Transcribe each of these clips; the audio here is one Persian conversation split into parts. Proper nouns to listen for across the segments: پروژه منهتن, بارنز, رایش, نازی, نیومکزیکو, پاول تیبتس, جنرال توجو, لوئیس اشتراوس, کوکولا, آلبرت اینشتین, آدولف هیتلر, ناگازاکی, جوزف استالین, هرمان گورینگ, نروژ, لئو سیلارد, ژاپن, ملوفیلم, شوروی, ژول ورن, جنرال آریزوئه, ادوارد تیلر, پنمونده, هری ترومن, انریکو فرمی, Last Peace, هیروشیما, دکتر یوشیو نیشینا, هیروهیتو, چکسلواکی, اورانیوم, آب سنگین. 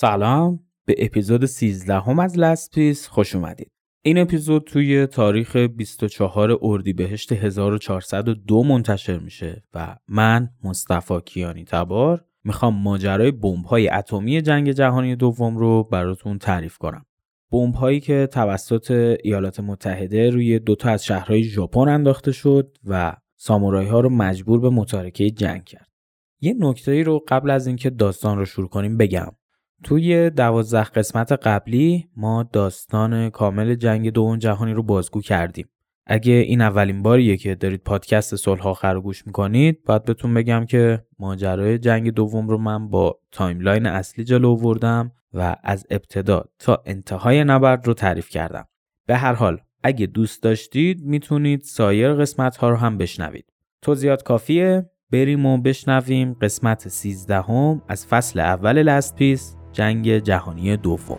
سلام به اپیزود 13 از Last Peace خوش اومدید. این اپیزود توی تاریخ 24 اردیبهشت 1402 منتشر میشه و من مصطفی کیانی تبار میخوام ماجرای بمب‌های اتمی جنگ جهانی دوم رو براتون تعریف کنم. بمب‌هایی که توسط ایالات متحده روی دوتا از شهرهای ژاپن انداخته شد و سامورای‌ها رو مجبور به متارکه جنگ کرد. یه نکته‌ای رو قبل از اینکه داستان رو شروع کنیم بگم. توی 12 قسمت قبلی ما داستان کامل جنگ دوم جهانی رو بازگو کردیم. اگه این اولین باریه که دارید پادکست صلح آخر رو گوش میکنید، باید بهتون بگم که ماجرای جنگ دوم رو من با تایملاین اصلی جلو آوردم و از ابتدا تا انتهای نبرد رو تعریف کردم. به هر حال اگه دوست داشتید میتونید سایر قسمت ها رو هم بشنوید. توضیحات کافیه، بریم و بشنویم قسمت 13 از فصل اول Last Peace، جنگ جهانی دوم.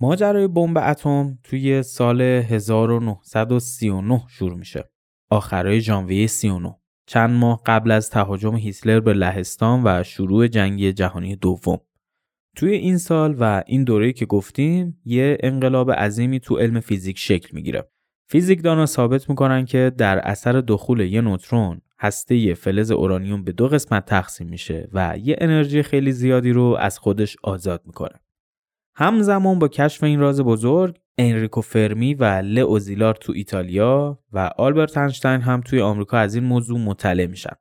ماجرای بمب اتم توی سال 1939 شروع میشه. آخرای ژانویه 39، چند ماه قبل از تهاجم هیتلر به لهستان و شروع جنگ جهانی دوم. توی این سال و این دوره‌ای که گفتیم، یه انقلاب عظیمی تو علم فیزیک شکل میگیره. فیزیکدان‌ها ثابت میکنن که در اثر دخول یه نوترون، هسته فلز اورانیوم به دو قسمت تقسیم میشه و یه انرژی خیلی زیادی رو از خودش آزاد میکنه. همزمان با کشف این راز بزرگ، انریکو فرمی و لئو سیلارد تو ایتالیا و آلبرت اینشتین هم توی آمریکا از این موضوع مطلع میشن.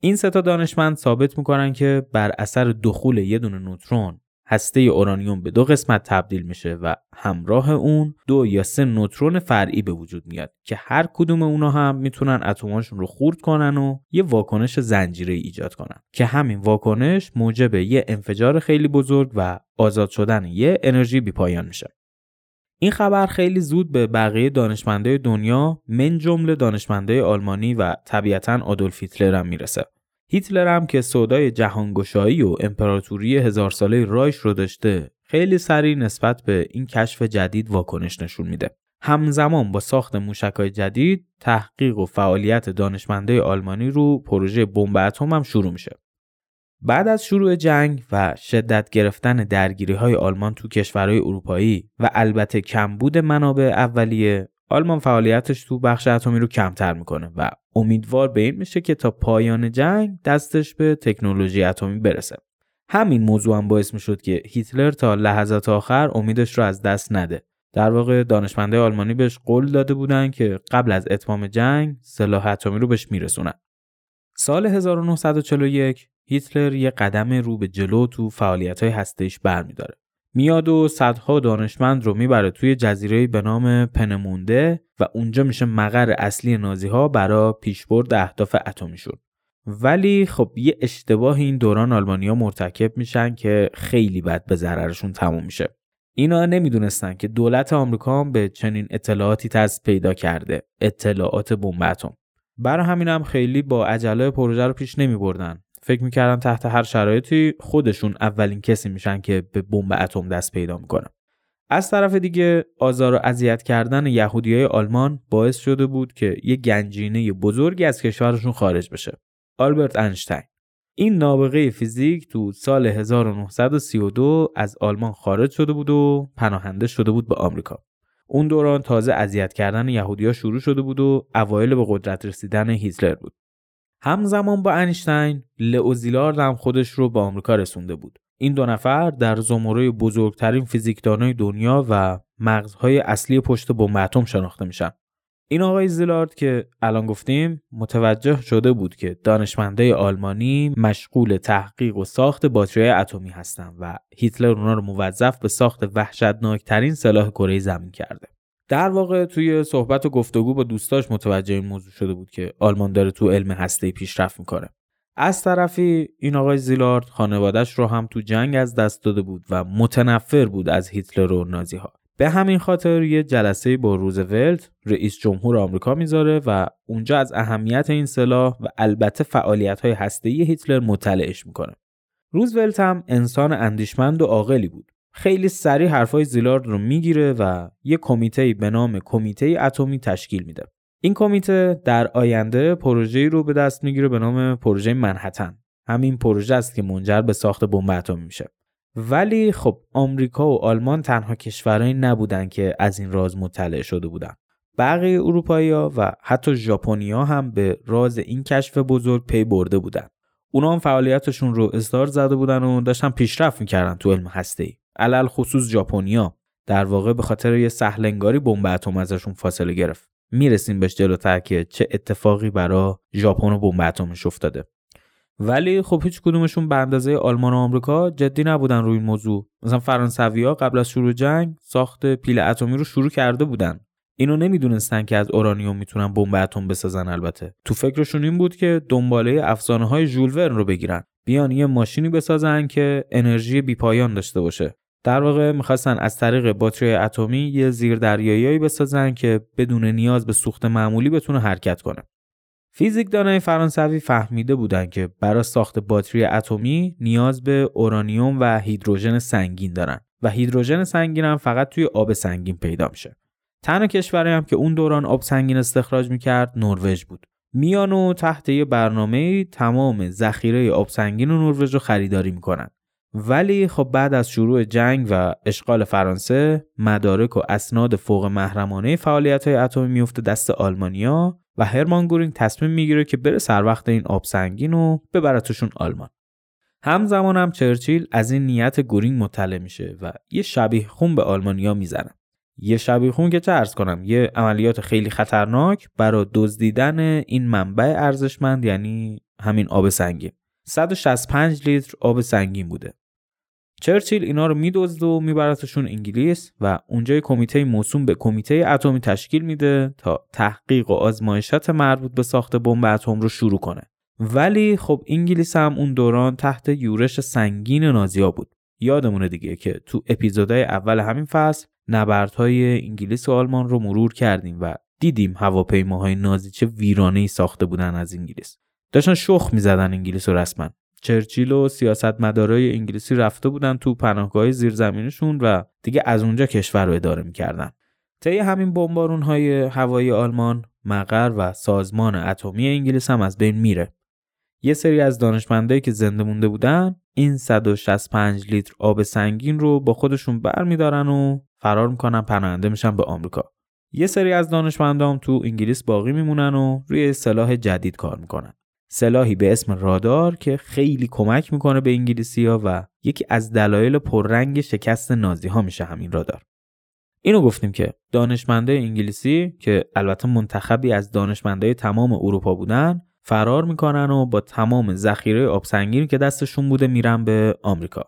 این سه تا دانشمند ثابت میکنن که بر اثر دخول یه دونه نوترون، هسته اورانیوم به دو قسمت تبدیل میشه و همراه اون 2 یا 3 نوترون فرعی به وجود میاد که هر کدوم اونا هم میتونن اتماشون رو خورد کنن و یه واکنش زنجیره‌ای ایجاد کنن که همین واکنش موجب یه انفجار خیلی بزرگ و آزاد شدن یه انرژی بی‌پایان میشه. این خبر خیلی زود به بقیه دانشمندای دنیا، من جمله دانشمندای آلمانی و طبیعتاً آدولف هیتلر هم میرسه. هیتلر هم که سودای جهانگشایی و امپراتوری 1000 ساله رایش رو داشته، خیلی سریع نسبت به این کشف جدید واکنش نشون میده. همزمان با ساخت موشک‌های جدید، تحقیق و فعالیت دانشمندای آلمانی رو پروژه بمب اتم هم شروع میشه. بعد از شروع جنگ و شدت گرفتن درگیری‌های آلمان تو کشورهای اروپایی و البته کمبود منابع اولیه، آلمان فعالیتش تو بخش اتمی رو کمتر میکنه و امیدوار به این میشه که تا پایان جنگ دستش به تکنولوژی اتمی برسه. همین موضوع هم باعث میشد که هیتلر تا لحظات آخر امیدش رو از دست نده. در واقع دانشمندای آلمانی بهش قول داده بودن که قبل از اتمام جنگ سلاح اتمی رو بهش میرسونن. سال 1941 هیتلر یه قدم رو به جلو تو فعالیت‌های هسته‌ایش برمی‌داره. میاد و صدها دانشمند رو میبره توی جزیره‌ای به نام پنمونده و اونجا میشه مقر اصلی نازی‌ها برای پیشبرد اهداف اتمیشون. ولی خب یه اشتباه این دوران آلمانی‌ها مرتکب میشن که خیلی بد به ضررشون تموم میشه. اینا نمیدونستن که دولت آمریکا هم به چنین اطلاعاتی دست پیدا کرده، اطلاعات بمب اتم. برای همین هم خیلی با عجله پروژه رو پیش نمیبردن. فکر می‌کردن تحت هر شرایطی خودشون اولین کسی میشن که به بمب اتم دست پیدا میکنن. از طرف دیگه آزار و اذیت کردن یهودیای آلمان باعث شده بود که یه گنجینه بزرگی از کشورشون خارج بشه، آلبرت اینشتین. این نابغه فیزیک تو سال 1932 از آلمان خارج شده بود و پناهنده شده بود به آمریکا. اون دوران تازه اذیت کردن یهودی‌ها شروع شده بود و اوایل به قدرت رسیدن هیتلر بود. همزمان با اینشتین، لئو سیلارد هم خودش رو به آمریکا رسونده بود. این دو نفر در زمره بزرگترین فیزیکدانای دنیا و مغزهای اصلی پشت بمب اتم شناخته میشن. این آقای سیلارد که الان گفتیم متوجه شده بود که دانشمندای آلمانی مشغول تحقیق و ساخت باتری‌های اتمی هستن و هیتلر اونا رو موظف به ساخت وحشتناکترین سلاح کره زمین کرده. در واقع توی صحبت و گفتگو با دوستاش متوجه این موضوع شده بود که آلمان داره تو علم هسته‌ای پیشرفت میکنه. از طرفی این آقای سیلارد خانواده‌اش رو هم تو جنگ از دست داده بود و متنفر بود از هیتلر و نازی‌ها. به همین خاطر یه جلسه با روزولت رئیس جمهور آمریکا میذاره و اونجا از اهمیت این سلاح و البته فعالیت‌های هسته‌ای هیتلر مطلعش میکنه. روزولت هم انسان اندیشمند و عاقلی بود. خیلی سریع حرفای زیلارد رو میگیره و یه کمیته‌ای به نام کمیته اتمی تشکیل میده. این کمیته در آینده پروژه‌ای رو به دست میگیره به نام پروژه منهتن. همین پروژه است که منجر به ساخت بمب اتمی میشه. ولی خب آمریکا و آلمان تنها کشورهایی نبودن که از این راز مطلع شده بودن. بقیه اروپایی‌ها و حتی ژاپنی‌ها هم به راز این کشف بزرگ پی برده بودن. اونا هم فعالیتشون رو استار زده بودن و داشتن پیشرفت می‌کردن تو علم هسته‌ای. علل خصوص ژاپنی‌ها در واقع به خاطر یه سهلنگاری بمب اتم ازشون فاصله گرفت. میرسیم بهش جلوتر که چه اتفاقی برای ژاپن و بمب اتمش افتاده. ولی خب هیچ کدومشون به اندازه آلمان و آمریکا جدی نبودن روی این موضوع. مثلا فرانسوی‌ها قبل از شروع جنگ ساخت پیل اتمی رو شروع کرده بودن. اینو نمیدونستن که از اورانیوم میتونن بمب اتم بسازن. البته تو فکرشون این بود که دنباله افسانه‌های ژول ورن رو بگیرن، بیان یه ماشینی بسازن که انرژی بی‌پایان داشته باشه. در واقع می‌خواستن از طریق باتری اتمی یه زیردریایی بسازن که بدون نیاز به سوخت معمولی بتونه حرکت کنه. فیزیکدانای فرانسوی فهمیده بودند که برای ساخت باتری اتمی نیاز به اورانیوم و هیدروژن سنگین دارن و هیدروژن سنگین هم فقط توی آب سنگین پیدا میشه. تنها کشوری هم که اون دوران آب سنگین استخراج میکرد نروژ بود. میان و تحت یه برنامه‌ای تمام ذخیره آب سنگین و نروژ رو خریداری میکنن. ولی خب بعد از شروع جنگ و اشغال فرانسه، مدارک و اسناد فوق محرمانه فعالیت‌های اتمی میفته دست آلمانیا و هرمان گورینگ تصمیم میگیره که بره سر وقت این آب سنگین و ببرتشون آلمان. همزمان هم چرچیل از این نیت گورینگ مطلع میشه و یه شبیه خون به آلمانیا میزنه. یه شبیه خون که چه عرض کنم، یه عملیات خیلی خطرناک برای دزدیدن این منبع ارزشمند، یعنی همین آب سنگین. 165 لیتر آب سنگین بوده. چرچیل اینا رو میدزد و میبرتشون انگلیس و اونجای کمیته موسوم به کمیته اتمی تشکیل میده تا تحقیق و آزمایشات مربوط به ساخت بمب اتم رو شروع کنه. ولی خب انگلیس هم اون دوران تحت یورش سنگین نازی‌ها بود. یادمونه دیگه که تو اپیزودهای اول همین فصل نبردهای انگلیس و آلمان رو مرور کردیم و دیدیم هواپیماهای نازی چه ویرانه‌ای ساخته بودن از انگلیس. داشتن شخ می‌زدن انگلیس رو رسما. چرچیل و سیاستمدارای انگلیسی رفته بودن تو پناهگاه زیرزمینیشون و دیگه از اونجا کشور رو اداره می‌کردن. طی همین بمبارون‌های هوایی آلمان، مقر و سازمان اتمی انگلیس هم از بین میره. یه سری از دانشمندایی که زنده مونده بودن، این 165 لیتر آب سنگین رو با خودشون برمی‌دارن و فرار می‌کنن، پناهنده میشن به آمریکا. یه سری از دانشمندام تو انگلیس باقی میمونن و روی سلاح جدید کار می‌کنن. سلاحی به اسم رادار که خیلی کمک میکنه به انگلیسی‌ها و یکی از دلایل پررنگ شکست نازی‌ها میشه همین رادار. اینو گفتیم که دانشمندای انگلیسی که البته منتخبی از دانشمندای تمام اروپا بودن، فرار میکنن و با تمام ذخیره آب سنگین که دستشون بوده میرن به آمریکا.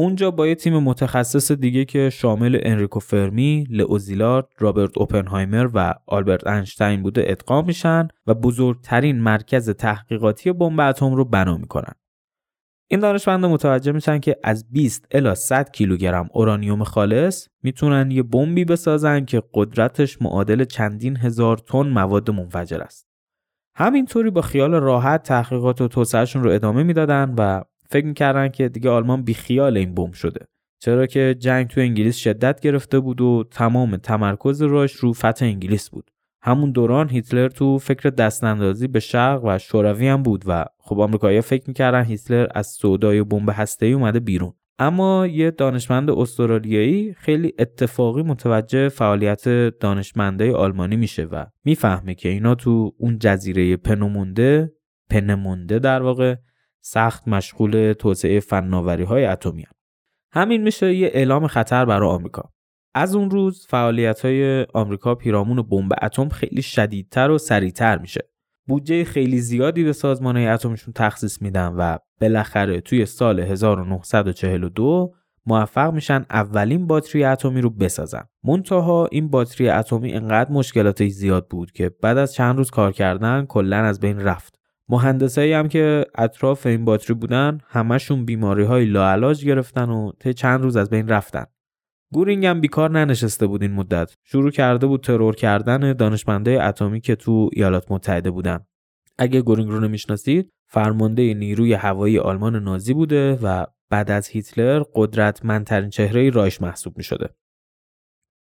اونجا با یه تیم متخصص دیگه که شامل انریکو فرمی، لئو سیلارد، رابرت اوپنهایمر و آلبرت اینشتین بوده ادغام میشن و بزرگترین مرکز تحقیقاتی بمب اتم رو بنا میکنن. این دانشمندا متوجه میشن که از 20 الی 100 کیلوگرم اورانیوم خالص میتونن یه بمبی بسازن که قدرتش معادل چندین هزار تن مواد منفجر است. همینطوری با خیال راحت تحقیقات و توسعهشون رو ادامه میدادن و فکر می‌کردن که دیگه آلمان بیخیال این بمب شده، چرا که جنگ تو انگلیس شدت گرفته بود و تمام تمرکز راش رو فتح انگلیس بود. همون دوران هیتلر تو فکر دستاندازی به شرق و شوروی هم بود و خب آمریکایی‌ها فکر می‌کردن هیتلر از سودای بمب هسته‌ای اومده بیرون. اما یه دانشمند استرالیایی خیلی اتفاقی متوجه فعالیت دانشمندای آلمانی میشه و میفهمه که اینا تو اون جزیره پنمونده در واقع سخت مشغول توسعه فناوری‌های اتمی هستند. همین میشه یه اعلام خطر برای آمریکا. از اون روز فعالیت‌های آمریکا پیرامون بمب اتم خیلی شدیدتر و سریعتر میشه. بودجه خیلی زیادی به سازمان‌های اتمیشون تخصیص میدن و بالاخره توی سال 1942 موفق میشن اولین باتری اتمی رو بسازن. منتها این باتری اتمی انقدر مشکلاتش زیاد بود که بعد از چند روز کار کردن کلاً از بین رفت. مهندسایی هم که اطراف این باتری بودن همشون بیماری‌های لاعلاج گرفتن و تا چند روز از بین رفتن. گورینگ هم بیکار ننشسته بود این مدت. شروع کرده بود ترور کردن دانشمندای اتمی که تو ایالات متحده بودن. اگه گورینگ رو نمیشناسید، فرمانده نیروی هوایی آلمان نازی بوده و بعد از هیتلر قدرتمندترین چهره رایش محسوب می‌شده.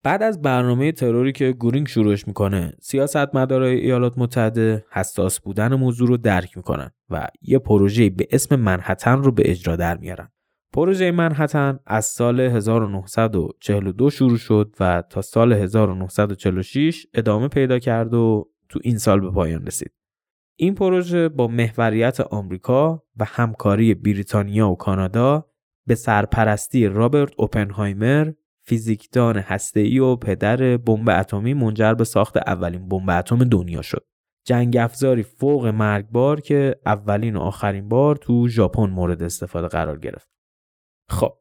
بعد از برنامه تروری که گورینگ شروعش میکنه، سیاستمدارای ایالات متحده حساس بودن موضوع رو درک میکنن و یه پروژه به اسم منهتن رو به اجرا در میارن. پروژه منهتن از سال 1942 شروع شد و تا سال 1946 ادامه پیدا کرد و تو این سال به پایان رسید. این پروژه با محوریت آمریکا و همکاری بریتانیا و کانادا به سرپرستی رابرت اوپنهایمر، فیزیکدان هسته‌ای و پدر بمب اتمی، منجر به ساخت اولین بمب اتم دنیا شد. جنگ افزاری فوق مرگبار که اولین و آخرین بار تو ژاپن مورد استفاده قرار گرفت. خب،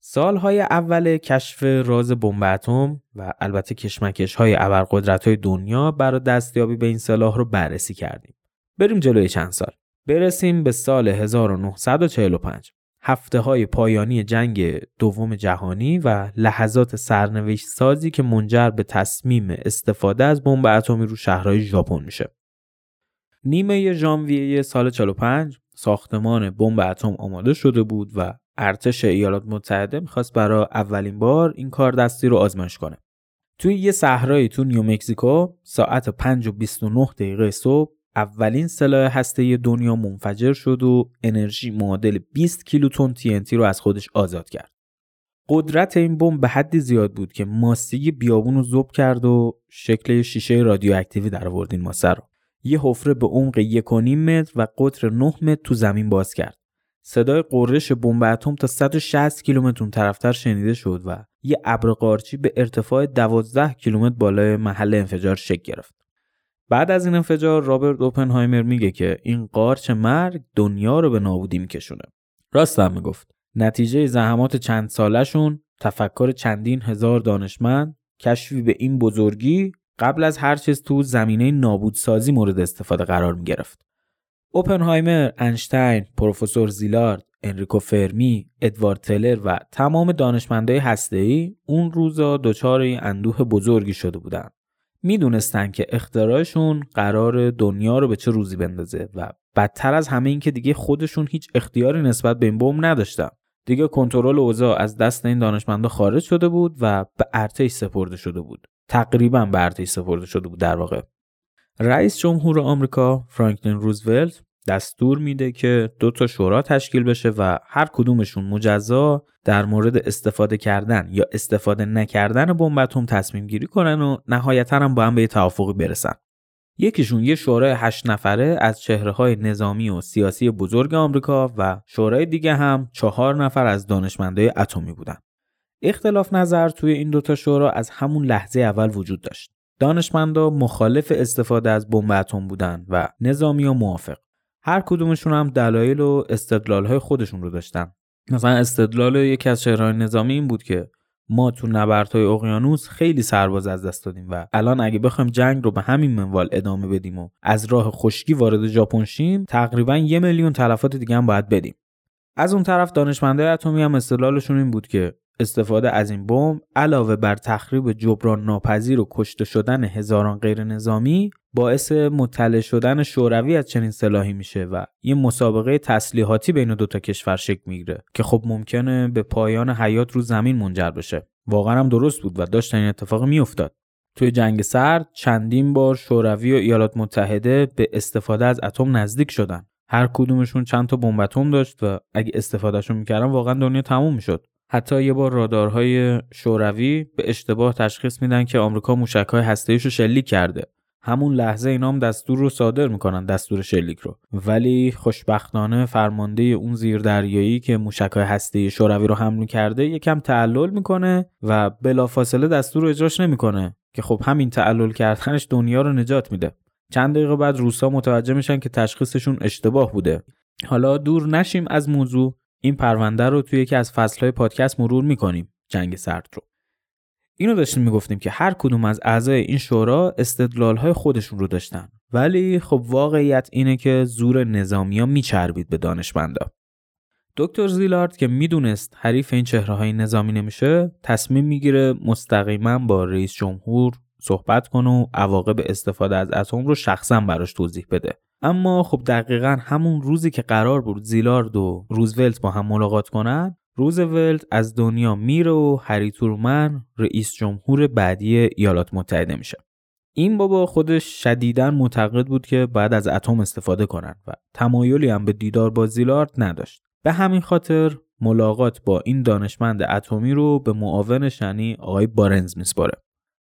سالهای اول کشف راز بمب اتم و البته کشمکش‌های ابرقدرت‌های دنیا برای دستیابی به این سلاح رو بررسی کردیم. بریم جلوی چند سال. برسیم به سال 1945. هفته‌های پایانی جنگ دوم جهانی و لحظات سرنوشت سازی که منجر به تصمیم استفاده از بمب اتمی رو شهرهای ژاپن میشه. نیمه ژانویه سال 45 ساختمان بمب اتم آماده شده بود و ارتش ایالات متحده می‌خواست برای اولین بار این کار دستی رو آزمایش کنه. توی یه صحرایی تو نیومکزیکو ساعت 5:29 صبح اولین سلاح هسته‌ای دنیا منفجر شد و انرژی معادل 20 کیلوتن TNT رو از خودش آزاد کرد. قدرت این بمب به حدی زیاد بود که ماسه بیابون رو ذوب کرد و شکل شیشه رادیواکتیو در آورد این ماسه رو. یه حفره به عمق 1.5 متر و قطر 9 متر تو زمین باز کرد. صدای قررش بمب اتم تا 160 کیلومتر اون طرفتر شنیده شد و یه ابر قارچی به ارتفاع 12 کیلومتر بالای محل انفجار شکل گرفت. بعد از این انفجار رابرت اوپنهایمر میگه که این قارچ مرگ دنیا رو به نابودی میکشونه. راست هم میگفت. نتیجه زحمات چند سالشون، تفکر چندین هزار دانشمند، کشفی به این بزرگی قبل از هر چیز تو زمینه نابودسازی مورد استفاده قرار میگرفت. اوپنهایمر، اینشتین، پروفسور زیلارد، انریکو فرمی، ادوارد تیلر و تمام دانشمندای هسته‌ای اون روزا دچار اندوه بزرگی شده بودن. میدونستن که اختراعشون قرار دنیا رو به چه روزی بندازه و بدتر از همه این که دیگه خودشون هیچ اختیاری نسبت به این بمب نداشتن. دیگه کنترل اوضاع از دست این دانشمندا خارج شده بود و به ارتش سپرده شده بود. تقریبا به ارتش سپرده شده بود در واقع. رئیس جمهور آمریکا فرانکلین روزولت دستور میده که 2 شورا تشکیل بشه و هر کدومشون مجزا در مورد استفاده کردن یا استفاده نکردن بمب اتم تصمیم گیری کنن و نهایتاً هم با هم به توافقی برسن. یکیشون یه شورای 8 نفره از چهره‌های نظامی و سیاسی بزرگ آمریکا و شورای دیگه هم 4 نفر از دانشمندای اتمی بودن. اختلاف نظر توی این 2 شورا از همون لحظه اول وجود داشت. دانشمندا مخالف استفاده از بمب اتم بودن و نظامی‌ها موافق. هر کدومشون هم دلایل و استدلال‌های خودشون رو داشتن. مثلا استدلال یکی از چهره‌های نظامی این بود که ما تو نبردهای اقیانوس خیلی سرباز از دست دادیم و الان اگه بخوایم جنگ رو به همین منوال ادامه بدیم و از راه خشکی وارد ژاپن شیم، تقریباً 1 میلیون تلفات دیگه هم باید بدیم. از اون طرف دانشمندای اتمی هم استدلالشون این بود که استفاده از این بمب علاوه بر تخریب جبران ناپذیر و کشته شدن هزاران غیر نظامی، باعث مطلع شدن شوروی از چنین سلاحی میشه و یه مسابقه تسلیحاتی بین 2 کشور شکل میگیره که خب ممکنه به پایان حیات رو زمین منجر بشه. واقعا هم درست بود و داشت این اتفاق میافتاد. توی جنگ سرد چندین بار شوروی و ایالات متحده به استفاده از اتم نزدیک شدن. هر کدومشون چند تا بمب اتم داشت و اگه استفادهشون میکردن واقعا دنیا تموم میشد. حتی یه بار رادارهای شوروی به اشتباه تشخیص میدن که آمریکا موشک‌های هسته‌ایشو شلیک کرده. همون لحظه اینا هم دستور رو صادر میکنن، دستور شلیک رو. ولی خوشبختانه فرمانده اون زیردریایی که موشک‌های هسته‌ای شوروی رو حمل کرده یکم تعلل میکنه و بلافاصله دستور رو اجراش نمیکنه که خب همین تعلل کردنش دنیا رو نجات میده. چند دقیقه بعد روسا متوجه میشن که تشخیصشون اشتباه بوده. حالا دور نشیم از موضوع، این پرونده رو توی یکی از فصل‌های پادکست مرور می‌کنیم، جنگ سرد رو. اینو داشتیم می‌گفتیم که هر کدوم از اعضای این شورا استدلال‌های خودشون رو داشتن، ولی خب واقعیت اینه که زور نظامی‌ها میچربید به دانشمندا. دکتر زیلارد که میدونست حریف این چهره‌های نظامی نمیشه، تصمیم میگیره مستقیما با رئیس جمهور صحبت کنه و عواقب استفاده از اتم رو شخصا براش توضیح بده. اما خب دقیقاً همون روزی که قرار بود زیلارد و روزولت با هم ملاقات کنن، روزولت از دنیا میره و هری ترومن رئیس جمهور بعدی ایالات متحده میشه. این بابا خودش شدیداً معتقد بود که باید از اتم استفاده کنن و تمایلی هم به دیدار با زیلارد نداشت. به همین خاطر ملاقات با این دانشمند اتمی رو به معاونش یعنی آقای بارنز میسپاره.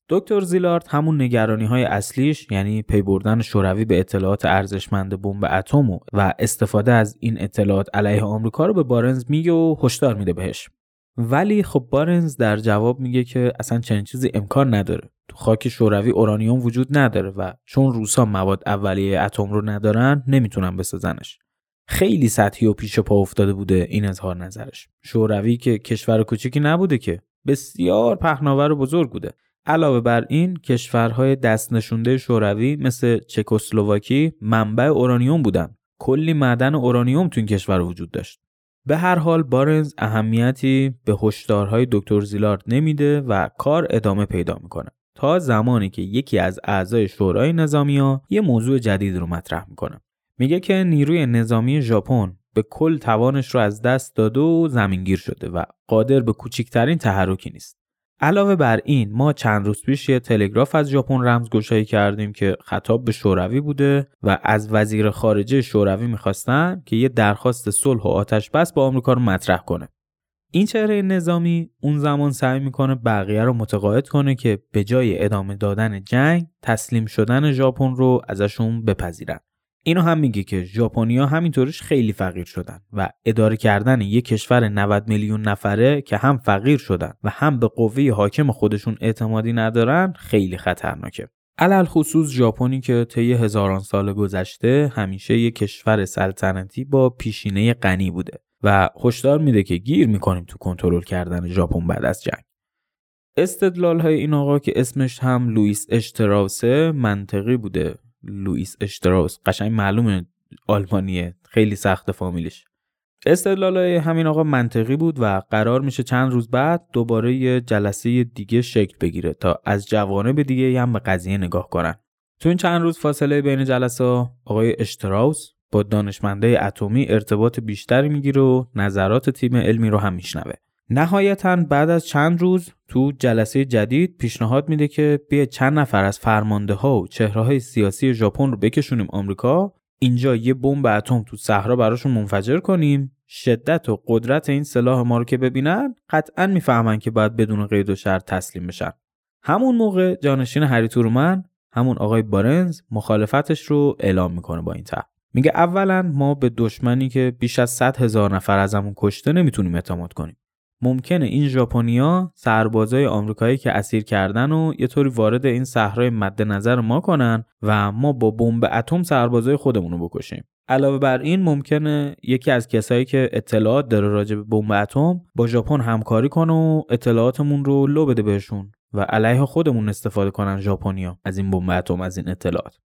دکتر زیلارد همون نگرانی‌های اصلیش یعنی پی بردن شوروی به اطلاعات ارزشمند بمب اتم و استفاده از این اطلاعات علیه آمریکا رو به بارنز میگه و هشدار میده بهش. ولی خب بارنز در جواب میگه که اصلا چنین چیزی امکان نداره. تو خاک شوروی اورانیوم وجود نداره و چون روسا مواد اولیه اتم رو ندارن نمیتونن بسازنش. خیلی سطحی و پیش پا افتاده بوده این اظهار نظرش. شوروی که کشور کوچیکی نبوده که، بسیار پهناور و بزرگ بوده. علاوه بر این کشورهای دست نشونده شوروی مثل چکسلواکی منبع اورانیوم بودن. کلی معدن اورانیوم تو این کشور وجود داشت. به هر حال بارنز اهمیتی به هشدارهای دکتر زیلارد نمیده و کار ادامه پیدا میکنه تا زمانی که یکی از اعضای شورای نظامیا یه موضوع جدید رو مطرح میکنه. میگه که نیروی نظامی ژاپن به کل توانش رو از دست داده و زمینگیر شده و قادر به کوچکترین تحرکی نیست. علاوه بر این ما چند روز پیش یه تلگراف از ژاپن رمزگشایی کردیم که خطاب به شوروی بوده و از وزیر خارجه شوروی می‌خواستن که یه درخواست صلح و آتش‌بس با آمریکا رو مطرح کنه. این چهره نظامی اون زمان سعی می‌کنه بقیه رو متقاعد کنه که به جای ادامه دادن جنگ، تسلیم شدن ژاپن رو ازشون بپذیرن. اینو هم میگه که ژاپنیا همینطورش خیلی فقیر شدن و اداره کردن یک کشور 90 میلیون نفره که هم فقیر شدن و هم به قوه حاکم خودشون اعتمادی ندارن خیلی خطرناکه. علل خصوص ژاپنی که طی هزاران سال گذشته همیشه یک کشور سلطنتی با پیشینه غنی بوده و هشدار میده که گیر میکنیم تو کنترل کردن ژاپن بعد از جنگ. استدلال های این آقا که اسمش هم لوئیس اشتراسه منطقی بوده. لوئیس اشتراوس قشنگ معلومه آلمانیه، خیلی سخت فامیلش. استدلالای همین آقا منطقی بود و قرار میشه چند روز بعد دوباره یه جلسه دیگه شکل بگیره تا از جوانب دیگه هم به قضیه نگاه کنن. تو این چند روز فاصله بین جلسه آقای اشتراوس با دانشمنده اتمی ارتباط بیشتری میگیره و نظرات تیم علمی رو هم میشنوه. نهایتاً بعد از چند روز تو جلسه جدید پیشنهاد میده که بیا چند نفر از فرمانده ها و چهره‌های سیاسی ژاپن رو بکشونیم آمریکا، اینجا یه بمب اتم تو صحرا براشون منفجر کنیم، شدت و قدرت این سلاح ما رو که ببینن قطعاً میفهمن که باید بدون قید و شرط تسلیم بشن. همون موقع جانشین هری ترومن، همون آقای بارنز، مخالفتش رو اعلام میکنه با این طرح. میگه اولاً ما به دشمنی که بیش از 100 هزار نفر ازمون کشته نمیتونیم اعتماد کنیم. ممکنه این ژاپنیا سربازای آمریکایی که اسیر کردن و یه طوری وارد این صحرای مد نظر ما کنن و ما با بمب اتم سربازای خودمون رو بکشیم. علاوه بر این ممکنه یکی از کسایی که اطلاعات داره راجع به بمب اتم با ژاپن همکاری کنه و اطلاعاتمون رو لو بده بهشون و علیه خودمون استفاده کنن ژاپنیا از این بمب اتم، از این اطلاعات.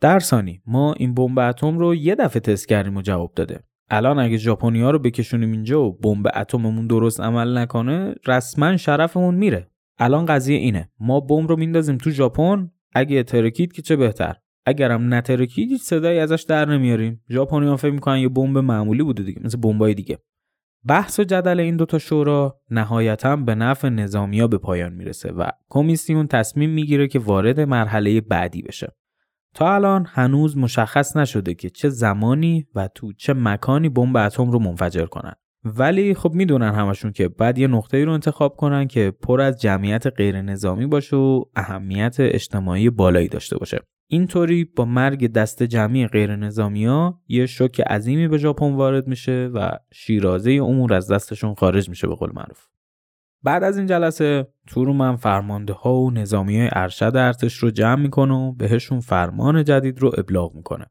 در ثانی ما این بمب اتم رو یه دفعه تست کردیم و جواب داده. الان اگه ژاپنی‌ها رو بکشونیم اینجا و بمب اتممون درست عمل نکنه، رسما شرفمون میره. الان قضیه اینه، ما بمب رو میندازیم تو ژاپن، اگه ترکید که چه بهتر. اگرم نترکید صدایی ازش در نمیاریم. ژاپنی‌ها فکر می‌کنن یه بمب معمولی بوده دیگه، مثل بمب‌های دیگه. بحث و جدل این دوتا شورا نهایتاً به نفع نظامیا به پایان میرسه و کمیسیون تصمیم میگیره که وارد مرحله بعدی بشه. تا الان هنوز مشخص نشده که چه زمانی و تو چه مکانی بمب اتم رو منفجر کنن، ولی خب میدونن همشون که بعد یه نقطه‌ای رو انتخاب کنن که پر از جمعیت غیر نظامی باشه و اهمیت اجتماعی بالایی داشته باشه. اینطوری با مرگ دست جمعی غیر نظامیا یه شوک عظیمی به ژاپن وارد میشه و شیرازه امور از دستشون خارج میشه به قول معروف. بعد از این جلسه ترومن فرمانده ها و نظامی های ارشد ارتش رو جمع میکنه و بهشون فرمان جدید رو ابلاغ میکنه.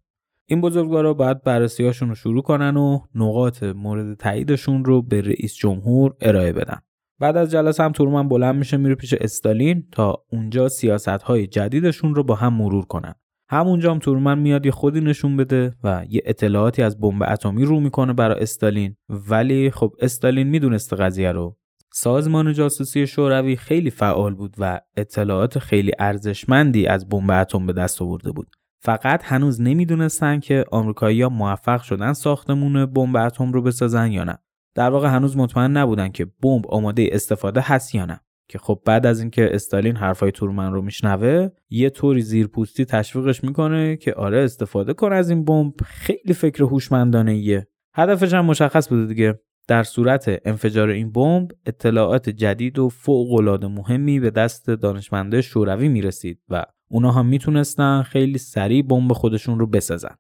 این بزرگوارا باید بررسی هاشون رو شروع کنن و نقاط مورد تاییدشون رو به رئیس جمهور ارائه بدن. بعد از جلسه هم ترومن بلند میشه میره پیش استالین تا اونجا سیاست های جدیدشون رو با هم مرور کنن. همونجام ترومن میاد یه خودی نشون بده و یه اطلاعاتی از بمب اتمی رو میکنه برای استالین، ولی خب استالین میدونسته قضیه رو. سازمان جاسوسی شوروی خیلی فعال بود و اطلاعات خیلی ارزشمندی از بمب اتم به دست آورده بود. فقط هنوز نمیدونستن که آمریکایی‌ها موفق شدن ساختمون بمب اتم رو بسازن یا نه. در واقع هنوز مطمئن نبودن که بمب آماده استفاده هست یا نه. که خب بعد از اینکه استالین حرفای ترومن رو میشنوه، یه طوری زیرپوستی تشویقش میکنه که آره استفاده کن از این بمب، خیلی فکر هوشمندانه‌ایه. هدفش هم مشخص بوده دیگه. در صورت انفجار این بمب اطلاعات جدید و فوق‌العاده مهمی به دست دانشمندان شوروی میرسید و اونا هم میتونستن خیلی سریع بمب خودشون رو بسازن.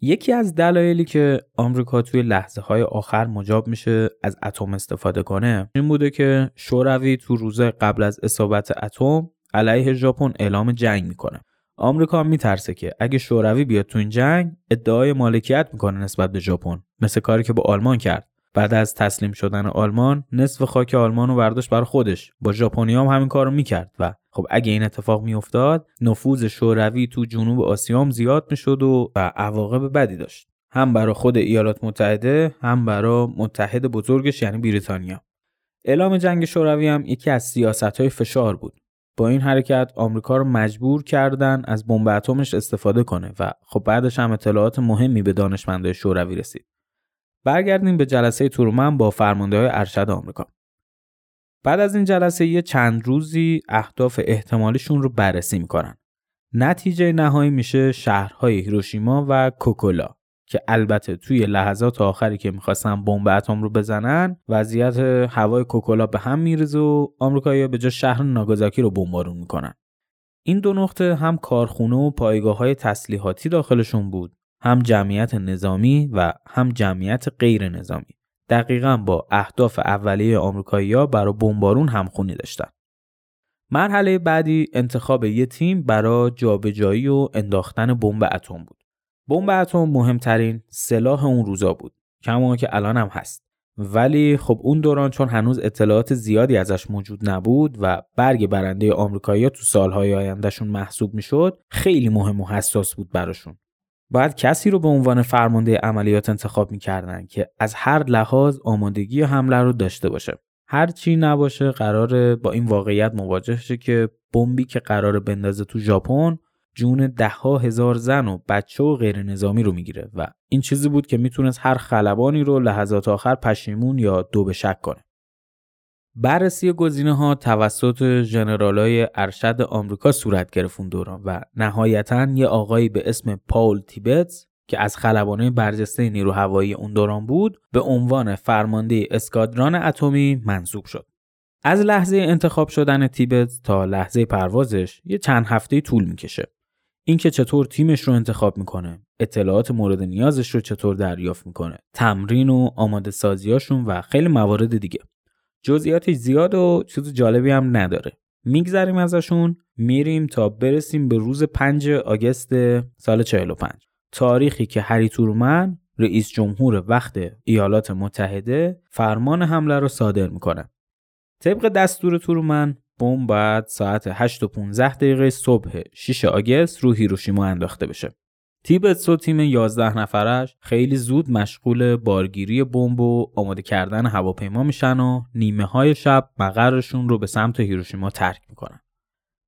یکی از دلایلی که آمریکا توی لحظه‌های آخر مجاب میشه از اتم استفاده کنه این بوده که شوروی تو روز قبل از اصابت اتم علیه ژاپن اعلام جنگ میکنه. آمریکا میترسه که اگه شوروی بیاد تو این جنگ ادعای مالکیت میکنه نسبت به ژاپن، مثل کاری که با آلمان کرد. بعد از تسلیم شدن آلمان نصف خاک آلمان رو برداشت برای خودش. با ژاپنی‌ها هم همین کارو میکرد و خب اگه این اتفاق میافتاد نفوذ شوروی تو جنوب آسیا زیاد میشد و عواقب بدی داشت، هم برای خود ایالات متحده هم برای متحد بزرگش یعنی بریتانیا. اعلام جنگ شوروی هم یکی از سیاست‌های فشار بود. با این حرکت آمریکا رو مجبور کردن از بمب اتمش استفاده کنه و خب بعدش هم اطلاعات مهمی به دانشمندای شوروی رسید. برگردیم به جلسه ترومن با فرمانده‌های ارشد آمریکا. بعد از این جلسه یه چند روزی اهداف احتمالیشون رو بررسی میکنن. نتیجه نهایی میشه شهرهای هیروشیما و کوکولا که البته توی لحظات آخری که میخواستن بمب اتم رو بزنن وضعیت هوای کوکولا به هم میریزه و آمریکایی‌ها به جای شهر ناگازاکی رو بمبارون میکنن. این دو نقطه هم کارخونه و پایگاه‌های تسلیحاتی داخلشون بود، هم جمعیت نظامی و هم جمعیت غیر نظامی. دقیقاً با اهداف اولیه آمریکایی‌ها برای بمبارون همخوانی داشتن. مرحله بعدی انتخاب یه تیم برای جابجایی و انداختن بمب اتم بود. بمب اتم مهمترین سلاح اون روزا بود، کما که الان هم هست. ولی خب اون دوران چون هنوز اطلاعات زیادی ازش موجود نبود و برگ برنده آمریکایی‌ها تو سال‌های آیندهشون محسوب می‌شد، خیلی مهم و حساس بود براشون. باید کسی رو به عنوان فرمانده عملیات انتخاب می‌کردن که از هر لحاظ آمادگی حمله رو داشته باشه. هر چی نباشه قراره با این واقعیت مواجه شه که بمبی که قراره بندازه تو ژاپن جون ده‌ها هزار زن و بچه و غیر نظامی رو میگیره و این چیزی بود که میتونست هر خلبانی رو لحظات آخر پشیمون یا دو به شک کنه. بررسی گزینه‌ها توسط ژنرال‌های ارشد آمریکا صورت گرفت اون دوران و نهایتاً یه آقایی به اسم پاول تیبتس که از خلبان‌های برجسته نیرو هوایی اون دوران بود به عنوان فرمانده اسکادران اتمی منصوب شد. از لحظه انتخاب شدن تیبتس تا لحظه پروازش یه چند هفته طول می‌کشه. اینکه چطور تیمش رو انتخاب می‌کنه، اطلاعات مورد نیازش رو چطور دریافت می‌کنه، تمرین و آماده‌سازی‌هاشون و خیلی موارد دیگه. جزئیاتش زیاد و چیز جالبی هم نداره. میگذریم ازشون، میریم تا برسیم به روز 5 آگوست سال 45. تاریخی که هری ترومن رئیس جمهور وقت ایالات متحده فرمان حمله رو صادر میکنه. طبق دستور ترومن بمب بعد ساعت 8:15 صبح 6 آگوست رو هیروشیما انداخته بشه. تیبتس و تیم 11 نفرش خیلی زود مشغول بارگیری بمب و آماده کردن هواپیما میشن و نیمه های شب مقرشون رو به سمت هیروشیما ترک میکنن.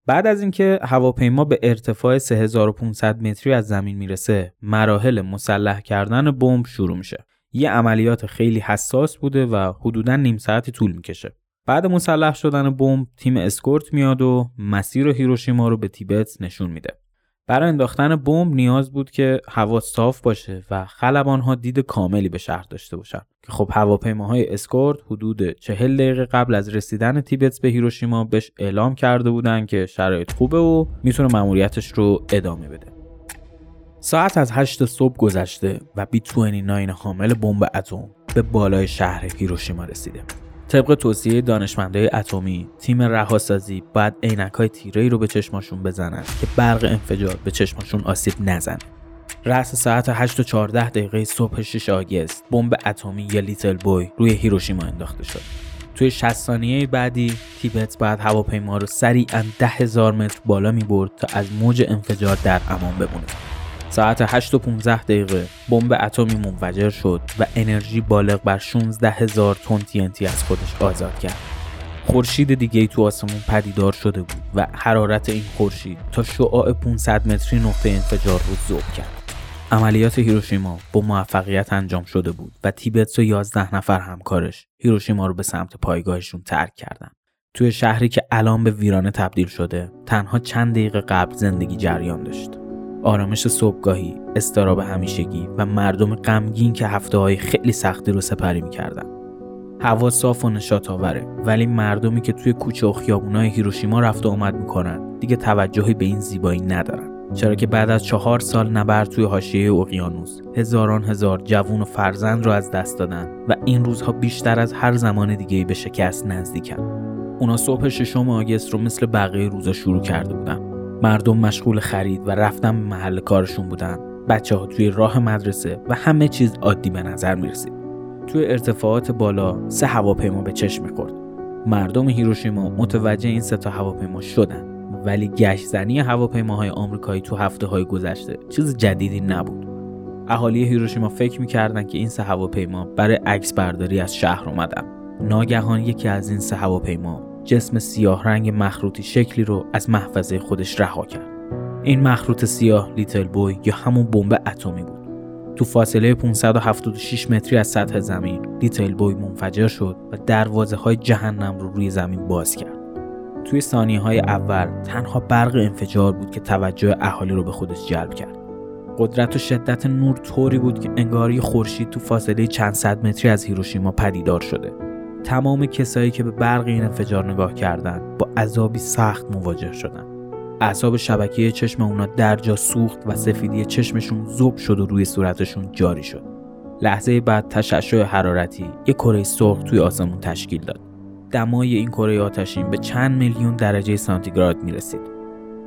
بعد از اینکه هواپیما به ارتفاع 3500 متری از زمین میرسه، مراحل مسلح کردن بمب شروع میشه. یه عملیات خیلی حساس بوده و حدوداً نیم ساعتی طول میکشه. بعد مسلح شدن بمب، تیم اسکورت میاد و مسیر هیروشیما رو به تیبتس نشون میده. برای انداختن بمب نیاز بود که هوا صاف باشه و خلبان‌ها دید کاملی به شهر داشته باشن که خب هواپیماهای اسکورت حدود 40 دقیقه قبل از رسیدن تیبتس به هیروشیما بهش اعلام کرده بودن که شرایط خوبه و میتونه مأموریتش رو ادامه بده. ساعت از 8 صبح گذشته و B-29 حامل بمب اتم به بالای شهر هیروشیما رسیده. طبق توصیه دانشمندای اتمی، تیم رهاسازی باید عینک‌های تیره‌ای رو به چشماشون بزنن که برق انفجار به چشماشون آسیب نزنه. رأس ساعت 8:14 صبح 6 آگوست، بمب اتمی یا لیتل بوی روی هیروشیما انداخته شد. توی 60 ثانیه بعدی تیبت بعد هواپیما رو سریعاً 10,000 متر بالا می‌برد تا از موج انفجار در امان بمونه. ساعت 8:15 بمب اتمی منفجر شد و انرژی بالغ بر 16,000 تن TNT از خودش آزاد کرد. خورشید دیگه‌ای تو آسمون پدیدار شده بود و حرارت این خورشید تا شعاع 500 متری نقطه انفجار رو ذوب کرد. عملیات هیروشیما با موفقیت انجام شده بود و تیبت و 11 نفر همکارش هیروشیما رو به سمت پایگاهشون ترک کردن. توی شهری که الان به ویرانه تبدیل شده، تنها چند دقیقه قبل زندگی جریان داشت. آرامش صبحگاهی، استراب همیشگی و مردم غمگین که هفته‌های خیلی سختی رو سپری می‌کردن. هوا صاف و نشاط‌آوره، ولی مردمی که توی کوچه و خیابونای هیروشیما رفت و آمد می‌کنن، دیگه توجهی به این زیبایی ندارن. چرا که بعد از 4 سال نبرد توی حاشیه اقیانوس، هزاران هزار جوون و فرزند رو از دست دادن و این روزها بیشتر از هر زمان دیگه‌ای به شکست نزدیکن. اونا صبح 6 آگوست رو مثل بقیه روزا شروع کرده بودن. مردم مشغول خرید و رفتن به محل کارشون بودن. بچه‌ها توی راه مدرسه و همه چیز عادی به نظر می‌رسید. توی ارتفاعات بالا 3 هواپیما به چشم می‌خورد. مردم هیروشیما متوجه این 3 هواپیما شدن. ولی گشتزنی هواپیماهای آمریکایی تو هفته‌های گذشته چیز جدیدی نبود. اهالی هیروشیما فکر می‌کردند که این 3 هواپیما برای عکسبرداری از شهر اومدن. ناگهان یکی از این 3 هواپیما جسم سیاه رنگ مخروطی شکلی رو از محفظه خودش رها کرد. این مخروط سیاه لیتل بوی یا همون بمب اتمی بود. تو فاصله 576 متری از سطح زمین، لیتل بوی منفجر شد و دروازه‌های جهنم رو روی زمین باز کرد. توی ثانیه‌های اول تنها برق انفجار بود که توجه اهالی رو به خودش جلب کرد. قدرت و شدت نور طوری بود که انگاری خورشید تو فاصله چند صد متری از هیروشیما پدیدار شده. تمام کسایی که به برق این انفجار نگاه کردند، با عذابی سخت مواجه شدند. اعصاب شبکه‌ای چشم اونا درجا سوخت و سفیدی چشمشون ذوب شد و روی صورتشون جاری شد. لحظه بعد تشعشع حرارتی یک کره سرخ توی آسمون تشکیل داد. دمای این کره آتشین به چند میلیون درجه سانتیگراد میرسید.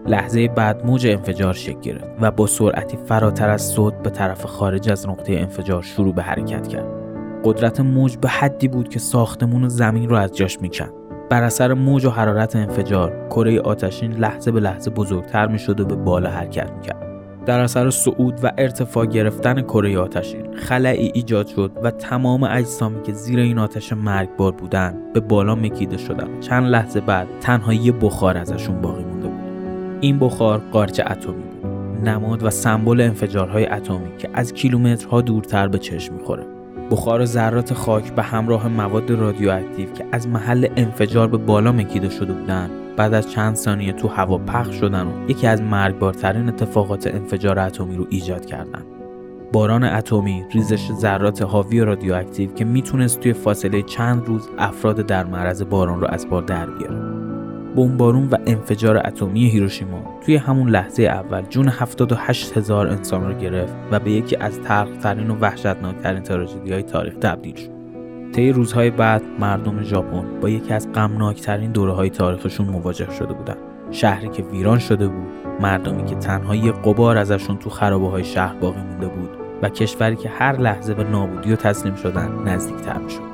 لحظه بعد موج انفجار شکل گرفت و با سرعتی فراتر از صد به طرف خارج از نقطه انفجار شروع به حرکت کرد. قدرت موج به حدی بود که ساختمون و زمین رو از جاش میکند. بر اثر موج و حرارت انفجار، کره آتشین لحظه به لحظه بزرگتر میشد و به بالا حرکت میکرد. در اثر صعود و ارتفاع گرفتن کره آتشین، خلأی ایجاد شد و تمام اجسامی که زیر این آتش مرگبار بودن به بالا مکیده شدند. چند لحظه بعد تنها یه بخار ازشون باقی مونده بود. این بخار قارچ اتمی بود، نماد و سمبل انفجارهای اتمی که از کیلومترها دورتر به چشم می‌خوره. بخار ذرات خاک به همراه مواد رادیواکتیو که از محل انفجار به بالا مکیده شده بودند، بعد از چند ثانیه تو هوا پخش شدن و یکی از مرگبارترین اتفاقات انفجار اتمی رو ایجاد کردن. باران اتمی، ریزش ذرات حاوی رادیواکتیو که میتونست توی فاصله چند روز افراد در معرض باران رو از بار در بیاره. بمبارون و انفجار اتمی هیروشیما توی همون لحظه اول جون 78,000 انسان رو گرفت و به یکی از تلخ‌ترین و وحشتناکترین تراژدی‌های تاریخ تبدیل شد. طی روزهای بعد مردم ژاپن با یکی از غمناکترین دوره‌های تاریخشون مواجه شده بودند. شهری که ویران شده بود، مردمی که تنها یک غبار ازشون تو خرابه‌های شهر باقی مونده بود و کشوری که هر لحظه به نابودی و تسلیم شدن نزدیک‌تر می‌شد.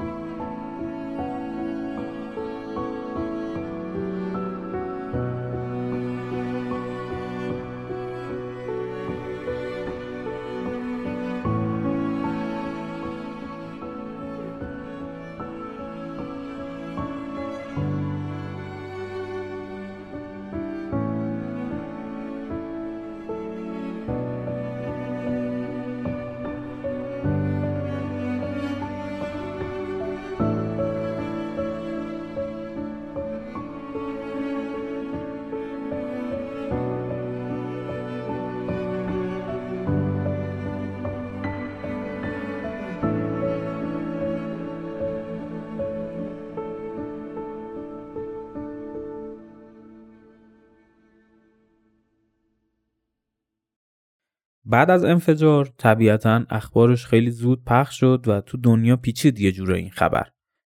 بعد از انفجار طبیعتاً اخبارش خیلی زود پخش شد و تو دنیا پیچید یه جوره این خبر.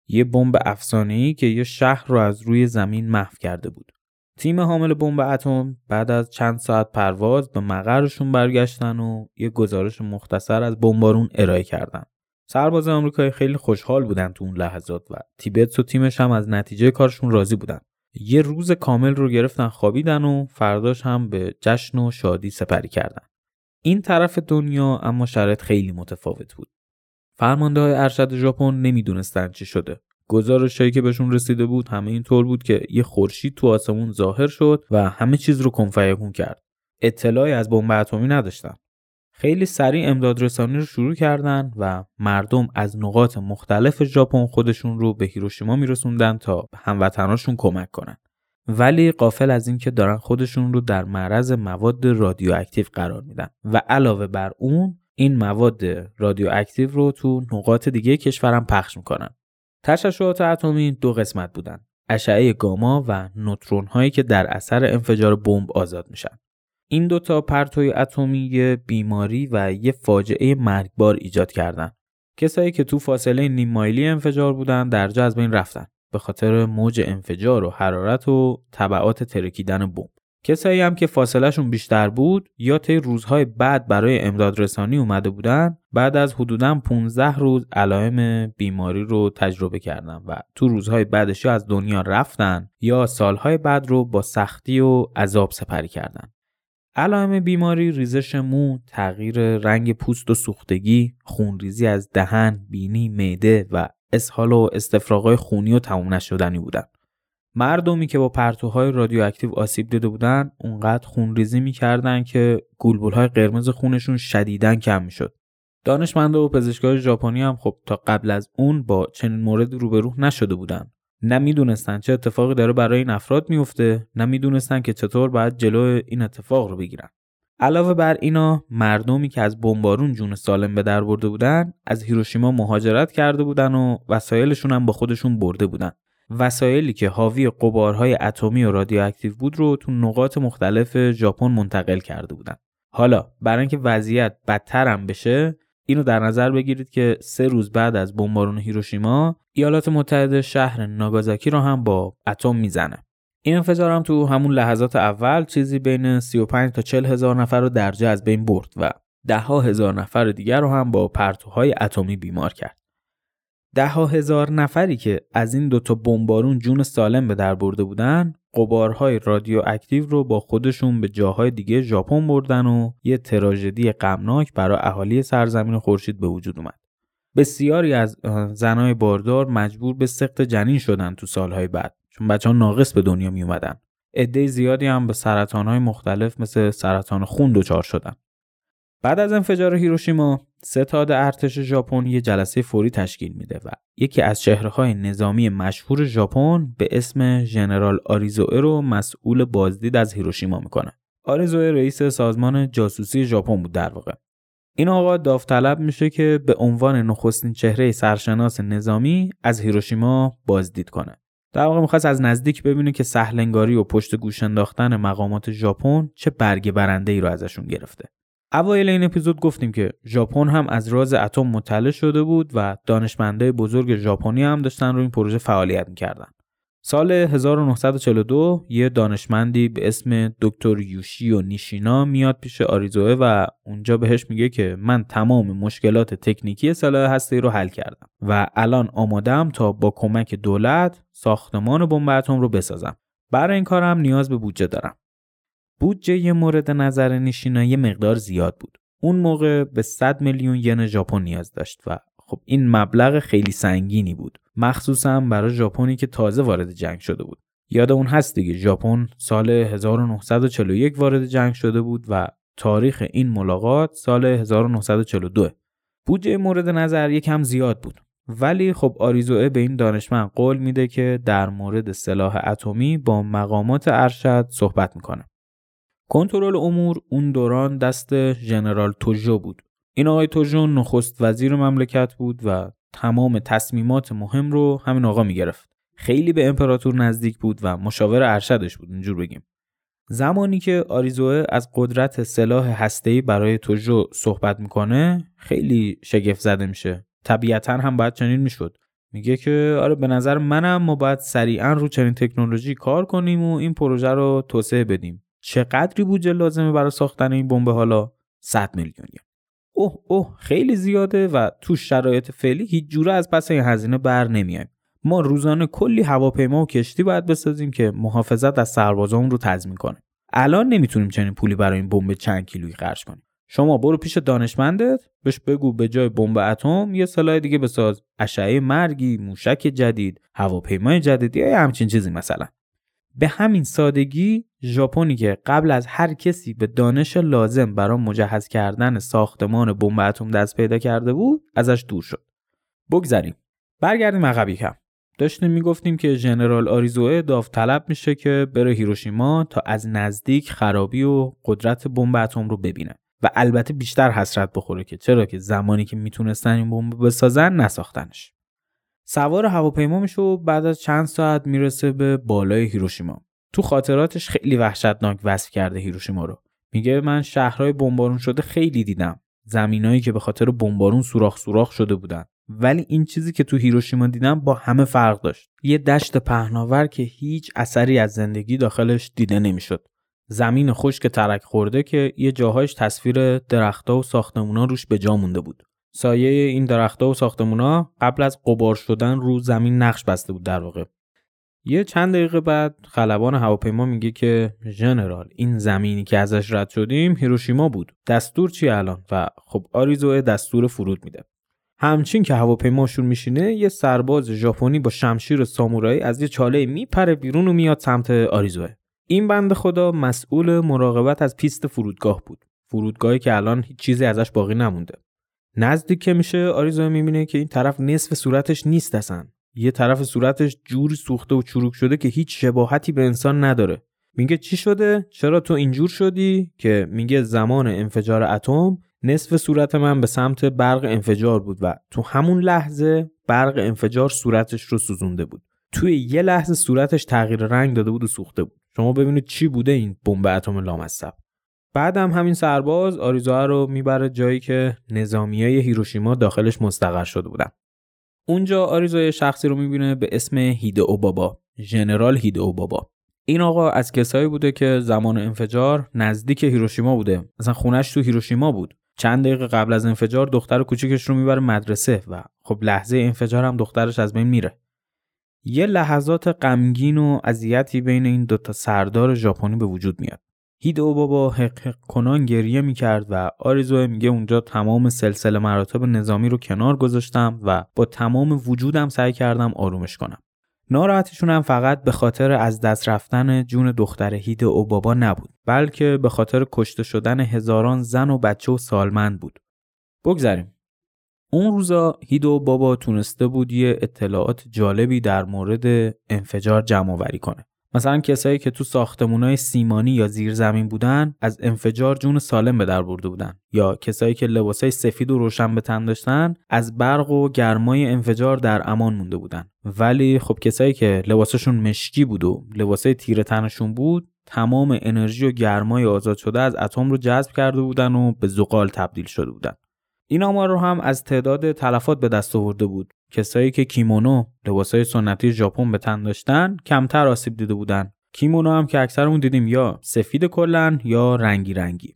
یه بمب افسانه‌ای که یه شهر رو از روی زمین محو کرده بود. تیم حامل بمب اتم بعد از چند ساعت پرواز به مقرشون برگشتن و یه گزارش مختصر از بمبارون ارائه کردن. سرباز آمریکایی خیلی خوشحال بودن تو اون لحظات و تیبتس و تیمش هم از نتیجه کارشون راضی بودن. یه روز کامل رو گرفتن خوابیدن و فرداش هم به جشن و شادی سپری کردن. این طرف دنیا اما شرایط خیلی متفاوت بود. فرمانده‌های ارشد ژاپن نمیدونستن چی شده. گزارشایی که بهشون رسیده بود همه اینطور بود که یه خورشید تو آسمون ظاهر شد و همه چیز رو کن فیکون کرد. اطلاعی از بمب اتمی نداشتن. خیلی سریع امدادرسانی رو شروع کردن و مردم از نقاط مختلف ژاپن خودشون رو به هیروشیما میرسوندن تا هموطناشون کمک کنن. ولی غافل از این که دارن خودشون رو در معرض مواد رادیواکتیو قرار میدن و علاوه بر اون این مواد رادیواکتیو رو تو نقاط دیگه کشورم پخش میکنن. تشعشعات اتمی دو قسمت بودن: اشعه گاما و نوترون هایی که در اثر انفجار بمب آزاد میشن. این دوتا پرتوی اتمی یه بیماری و یه فاجعه مرگبار ایجاد کردن. کسایی که تو فاصله نیم مایلی انفجار بودن در جا از بین رفتن به خاطر موج انفجار و حرارت و تبعات ترکیدن بمب. کسایی هم که فاصلهشون بیشتر بود یا طی روزهای بعد برای امدادرسانی اومده بودن، بعد از حدوداً 15 روز علائم بیماری رو تجربه کردن و تو روزهای بعدش یا از دنیا رفتن یا سالهای بعد رو با سختی و عذاب سپری کردن. علائم بیماری ریزش مو، تغییر رنگ پوست و سوختگی، خونریزی از دهن، بینی، معده و اسهال و استفراغ‌های خونی و تمام نشدنی بودن. مردمی که با پرتوهای رادیواکتیو آسیب دیده بودن، اونقدر خونریزی می‌کردن که گلبول‌های قرمز خونشون شدیداً کم می‌شد. دانشمندا و پزشکای ژاپنی هم خب تا قبل از اون با چنین مورد روبرو نشده بودن. نمیدونستن چه اتفاقی داره برای این افراد میفته، نمیدونستن که چطور باید جلو این اتفاق رو بگیرن. علاوه بر اینا، مردمی که از بمبارون جون سالم به در برده بودن، از هیروشیما مهاجرت کرده بودن و وسایلشون هم با خودشون برده بودن. وسایلی که حاوی غبارهای اتمی و رادیواکتیو بود رو تو نقاط مختلف ژاپن منتقل کرده بودن. حالا برای اینکه وضعیت بدتر هم بشه، اینو در نظر بگیرید که 3 روز بعد از بمبارون هیروشیما، ایالات متحده شهر ناگازاکی رو هم با اتم میزنه. این انفجار هم تو همون لحظات اول چیزی بین 35 تا 40 هزار نفر رو در جا از بین برد و ده‌ها هزار نفر دیگر رو هم با پرتوهای اتمی بیمار کرد. ده‌ها هزار نفری که از این دوتا بمبارون جون سالم به در برده بودن، غبارهای رادیواکتیو رو با خودشون به جاهای دیگه ژاپن بردن و یه تراژدی غمناک برای اهالی سرزمین خورشید به وجود اومد. بسیاری از زنای باردار مجبور به سقط جنین شدن تو سالهای بعد، چون بچه‌ها ناقص به دنیا می اومدن. عده زیادی هم به سرطان‌های مختلف مثل سرطان خون دچار شدن. بعد از انفجار هیروشیما، ستاد ارتش ژاپن یه جلسه فوری تشکیل میده و یکی از چهره‌های نظامی مشهور ژاپن به اسم جنرال آریزوئه رو مسئول بازدید از هیروشیما میکنه. آریزوئه رئیس سازمان جاسوسی ژاپن بود در واقع. این آقا داوطلب میشه که به عنوان نخستین چهره سرشناس نظامی از هیروشیما بازدید کنه. در واقع می‌خواست از نزدیک ببینه که سهل‌انگاری و پشت گوش انداختن مقامات ژاپن چه برگ برنده‌ای رو ازشون گرفته. اوایل این اپیزود گفتیم که ژاپن هم از راز اتم مطلع شده بود و دانشمندای بزرگ ژاپنی هم داشتن روی این پروژه فعالیت می‌کردن. سال 1942 یه دانشمندی به اسم دکتر یوشیو نیشینا میاد پیش آریزوئه و اونجا بهش میگه که من تمام مشکلات تکنیکی سلاح هسته‌ای رو حل کردم و الان آماده‌ام تا با کمک دولت ساختمان بمب اتم رو بسازم. برای این کارم نیاز به بودجه دارم. بودجه مورد نظر نیشینا یه مقدار زیاد بود. اون موقع به 100 میلیون ین ژاپن نیاز داشت و خب این مبلغ خیلی سنگینی بود، مخصوصا برای ژاپنی که تازه وارد جنگ شده بود. یاد اون هست دیگه، ژاپن سال 1941 وارد جنگ شده بود و تاریخ این ملاقات سال 1942. بودجه مورد نظر یکم زیاد بود، ولی خب آریزوئه به این دانشمند قول میده که در مورد سلاح اتمی با مقامات ارشد صحبت میکنه. کنترل امور اون دوران دست جنرال توجو بود. این آقای توجو نخست وزیر مملکت بود و تمام تصمیمات مهم رو همین آقا میگرفت. خیلی به امپراتور نزدیک بود و مشاور ارشدش بود، اینجور بگیم. زمانی که آریزوئه از قدرت سلاح هسته‌ای برای توجو صحبت میکنه، خیلی شگفت زده میشه. طبیعتاً هم باید چنین میشد. میگه که آره به نظر منم ما باید سریعاً رو چنین تکنولوژی کار کنیم و این پروژه رو توسعه بدیم. چقدری بودجه لازمه برای ساختن این بمب؟ حالا 100 میلیون ین. اوه خیلی زیاده و تو شرایط فعلی هیچ جوره از پس این هزینه بر نمیایم. ما روزانه کلی هواپیما و کشتی باید بسازیم که محافظت از سربازامون رو تضمین کنه. الان نمیتونیم چنین پولی برای این بمب چند کیلویی خرج کنیم. شما برو پیش دانشمندت، بهش بگو به جای بمب اتم یه سلاح دیگه بساز، اشعه مرگی، موشک جدید، هواپیمای جدیدی، همچین چیزی مثلا. به همین سادگی ژاپنی که قبل از هر کسی به دانش لازم برای مجهز کردن ساختمان بمب اتم دست پیدا کرده بود، ازش دور شد. بگذریم. برگردیم عقب یکم. داشتیم میگفتیم که ژنرال آریزوئه داوطلب میشه که بره هیروشیما تا از نزدیک خرابی و قدرت بمب اتم رو ببینه و البته بیشتر حسرت بخوره که چرا که زمانی که میتونستن این بمب بسازن نساختنش. سوار هواپیما میشه و بعد از چند ساعت میرسه به بالای هیروشیما. تو خاطراتش خیلی وحشتناک وصف کرده هیروشیما رو. میگه من شهرهای بمبارون شده خیلی دیدم، زمینایی که به خاطر بمبارون سوراخ شده بودن، ولی این چیزی که تو هیروشیما دیدم با همه فرق داشت. یه دشت پهناور که هیچ اثری از زندگی داخلش دیده نمیشد. زمین خشک ترک خورده که یه جاهایش تصویر درخت‌ها و ساختمونا روش به جا مونده بود. سایه این درخت‌ها و ساختمونا قبل از غبار شدن رو زمین نقش بسته بود در واقع. یه چند دقیقه بعد خلبان هواپیما میگه که ژنرال، این زمینی که ازش رد شدیم هیروشیما بود. دستور چی الان؟ و خب آریزوئه دستور فرود میده. همچین که هواپیماشون میشینه، یه سرباز ژاپنی با شمشیر سامورایی از یه چاله میپره بیرون و میاد سمت آریزوئه. این بنده خدا مسئول مراقبت از پیست فرودگاه بود. فرودگاهی که الان هیچ چیزی ازش باقی نمونده. نزدیک که میشه آریزوئه میبینه که این طرف نصف صورتش نیست اصلا. یه طرف صورتش جوری سوخته و چروک شده که هیچ شباهتی به انسان نداره. میگه چی شده؟ چرا تو اینجور شدی؟ که میگه زمان انفجار اتم نصف صورت من به سمت برق انفجار بود و تو همون لحظه برق انفجار صورتش رو سوزونده بود. توی یه لحظه صورتش تغییر رنگ داده بود و سوخته بود. شما ببینید چی بوده این بمب اتم لامصب. بعدم همین سرباز آریزوئه رو میبره جایی که نظامیای هیروشیما داخلش مستقر شده بودن. اونجا آریزوئه شخصی رو میبینه به اسم هیدو بابا، ژنرال هیدو بابا. این آقا از کسایی بوده که زمان انفجار نزدیک هیروشیما بوده. اصلا خونش تو هیروشیما بود. چند دقیقه قبل از انفجار دختر کوچیکش رو میبره مدرسه و خب لحظه انفجار هم دخترش از بین میره. یه لحظات غمگین و اذیتی بین این دوتا سردار ژاپنی به وجود میاد. هیدو بابا حقق کنان گریه میکرد و آریزوئه میگه اونجا تمام سلسله مراتب نظامی رو کنار گذاشتم و با تمام وجودم سعی کردم آرومش کنم. ناراحتیشون هم فقط به خاطر از دست رفتن جون دختر هیدو بابا نبود، بلکه به خاطر کشته شدن هزاران زن و بچه و سالمند بود. بگذاریم. اون روزا هیدو بابا تونسته بود یه اطلاعات جالبی در مورد انفجار جمع‌آوری کنه. مثلا کسایی که تو ساختمان‌های سیمانی یا زیرزمین بودن از انفجار جون سالم به در برده بودن، یا کسایی که لباسای سفید و روشن به تن داشتن از برق و گرمای انفجار در امان مونده بودن، ولی خب کسایی که لباسشون مشکی بود و لباسای تیره تنشون بود تمام انرژی و گرمای آزاد شده از اتم رو جذب کرده بودن و به زغال تبدیل شده بودن. این آمار رو هم از تعداد تلفات به دست آورده بود. کسایی که کیمونو، لباسای سنتی ژاپن به تن داشتن، کمتر آسیب دیده بودن. کیمونو هم که اکثرمون دیدیم یا سفید کلن یا رنگی رنگی.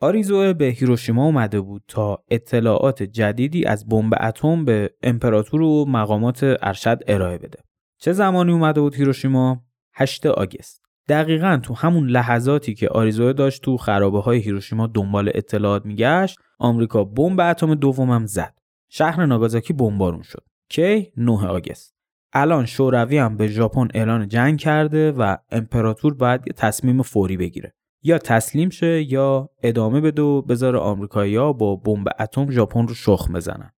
آریزوئه به هیروشیما اومده بود تا اطلاعات جدیدی از بمب اتم به امپراتور و مقامات ارشد ارائه بده. چه زمانی اومده بود هیروشیما؟ 8 آگوست. دقیقاً تو همون لحظاتی که آریزوئه داشت تو خرابه‌های هیروشیما دنبال اطلاعات میگشت، آمریکا بمب اتم دومم زد. شهر ناگازاکی بمبارون شد. کی؟ 9 آگوست. الان شوروی هم به ژاپن اعلان جنگ کرده و امپراتور باید یه تصمیم فوری بگیره. یا تسلیم شه یا ادامه بده و بذاره آمریکایی‌ها با بمب اتم ژاپن رو شخم بزنن.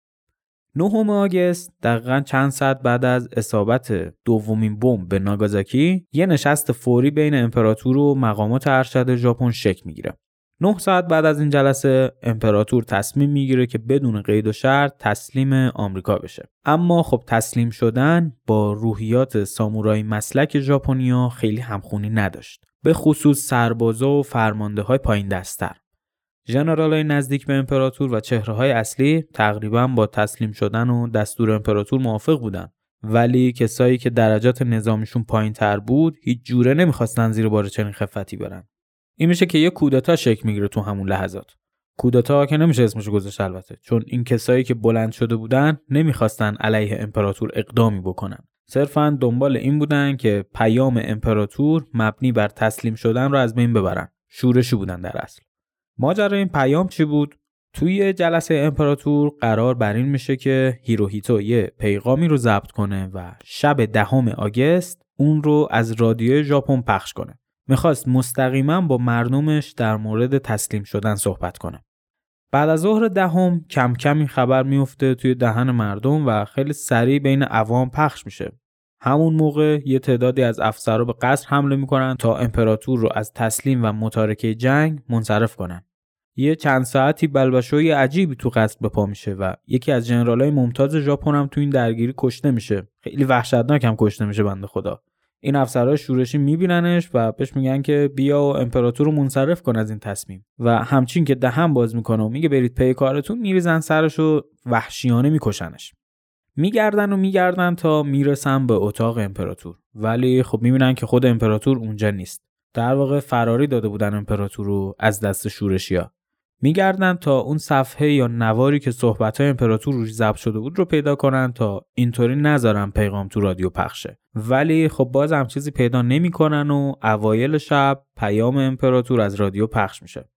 9 آگوست دقیقاً چند ساعت بعد از اصابت دومین بمب به ناگازاکی، یه نشست فوری بین امپراتور و مقامات ارشد ژاپن شکل میگیره. 9 ساعت بعد از این جلسه امپراتور تصمیم میگیره که بدون قید و شرط تسلیم آمریکا بشه. اما خب تسلیم شدن با روحیات سامورایی مسلک ژاپنیا خیلی همخونی نداشت، به خصوص سربازا و فرمانده‌های پایین دست‌تر. ژنرال‌های نزدیک به امپراتور و چهره‌های اصلی تقریباً با تسلیم شدن و دستور امپراتور موافق بودن، ولی کسایی که درجات نظامیشون پایین‌تر بود هیچ جوره نمی‌خواستن زیر بار چنین خفتی برن. این میشه که یه کودتا شکل میگیره تو همون لحظات. کودتا که نمیشه اسمش گذاشت البته، چون این کسایی که بلند شده بودن نمیخواستن علیه امپراتور اقدامی بکنن، صرفاً دنبال این بودن که پیام امپراتور مبنی بر تسلیم شدن را از بین ببرن. شورشی بودن در اصل. ماجرای این پیام چی بود؟ توی جلسه امپراتور قرار بر این میشه که هیروهیتو یه پیغامی رو ضبط کنه و شب 10 آگوست اون رو از رادیو ژاپن پخش کنه. میخواست مستقیما با مردمش در مورد تسلیم شدن صحبت کنه. بعد از ظهر 10 کم کم این خبر میفته توی دهن مردم و خیلی سریع بین عوام پخش میشه. همون موقع یه تعدادی از افسرا به قصر حمله میکنن تا امپراتور رو از تسلیم و متارکه جنگ منصرف کنن. یه چند ساعتی بلبشوی عجیبی تو قصر به پا میشه و یکی از ژنرالای ممتاز ژاپن هم تو این درگیری کشته میشه. خیلی وحشتناک هم کشته میشه بنده خدا. این افسرهای شورشی میبیننش و بهش میگن که بیا و امپراتور رو منصرف کن از این تصمیم و همچین که دهن باز میکنه و میگه برید پی کارتون، میریزن سرش و وحشیانه میکشنش. میگردن و میگردن تا میرسن به اتاق امپراتور، ولی خب میبینن که خود امپراتور اونجا نیست. در واقع فراری داده بودن امپراتور رو از دست شورشیا. میگردن تا اون صفحه یا نواری که صحبت‌های امپراتور روش ضبط شده بود رو پیدا کنن تا اینطوری نذارن پیغام تو رادیو پخشه، ولی خب باز هم چیزی پیدا نمی‌کنن و اوایل شب پیام امپراتور از رادیو پخش میشه.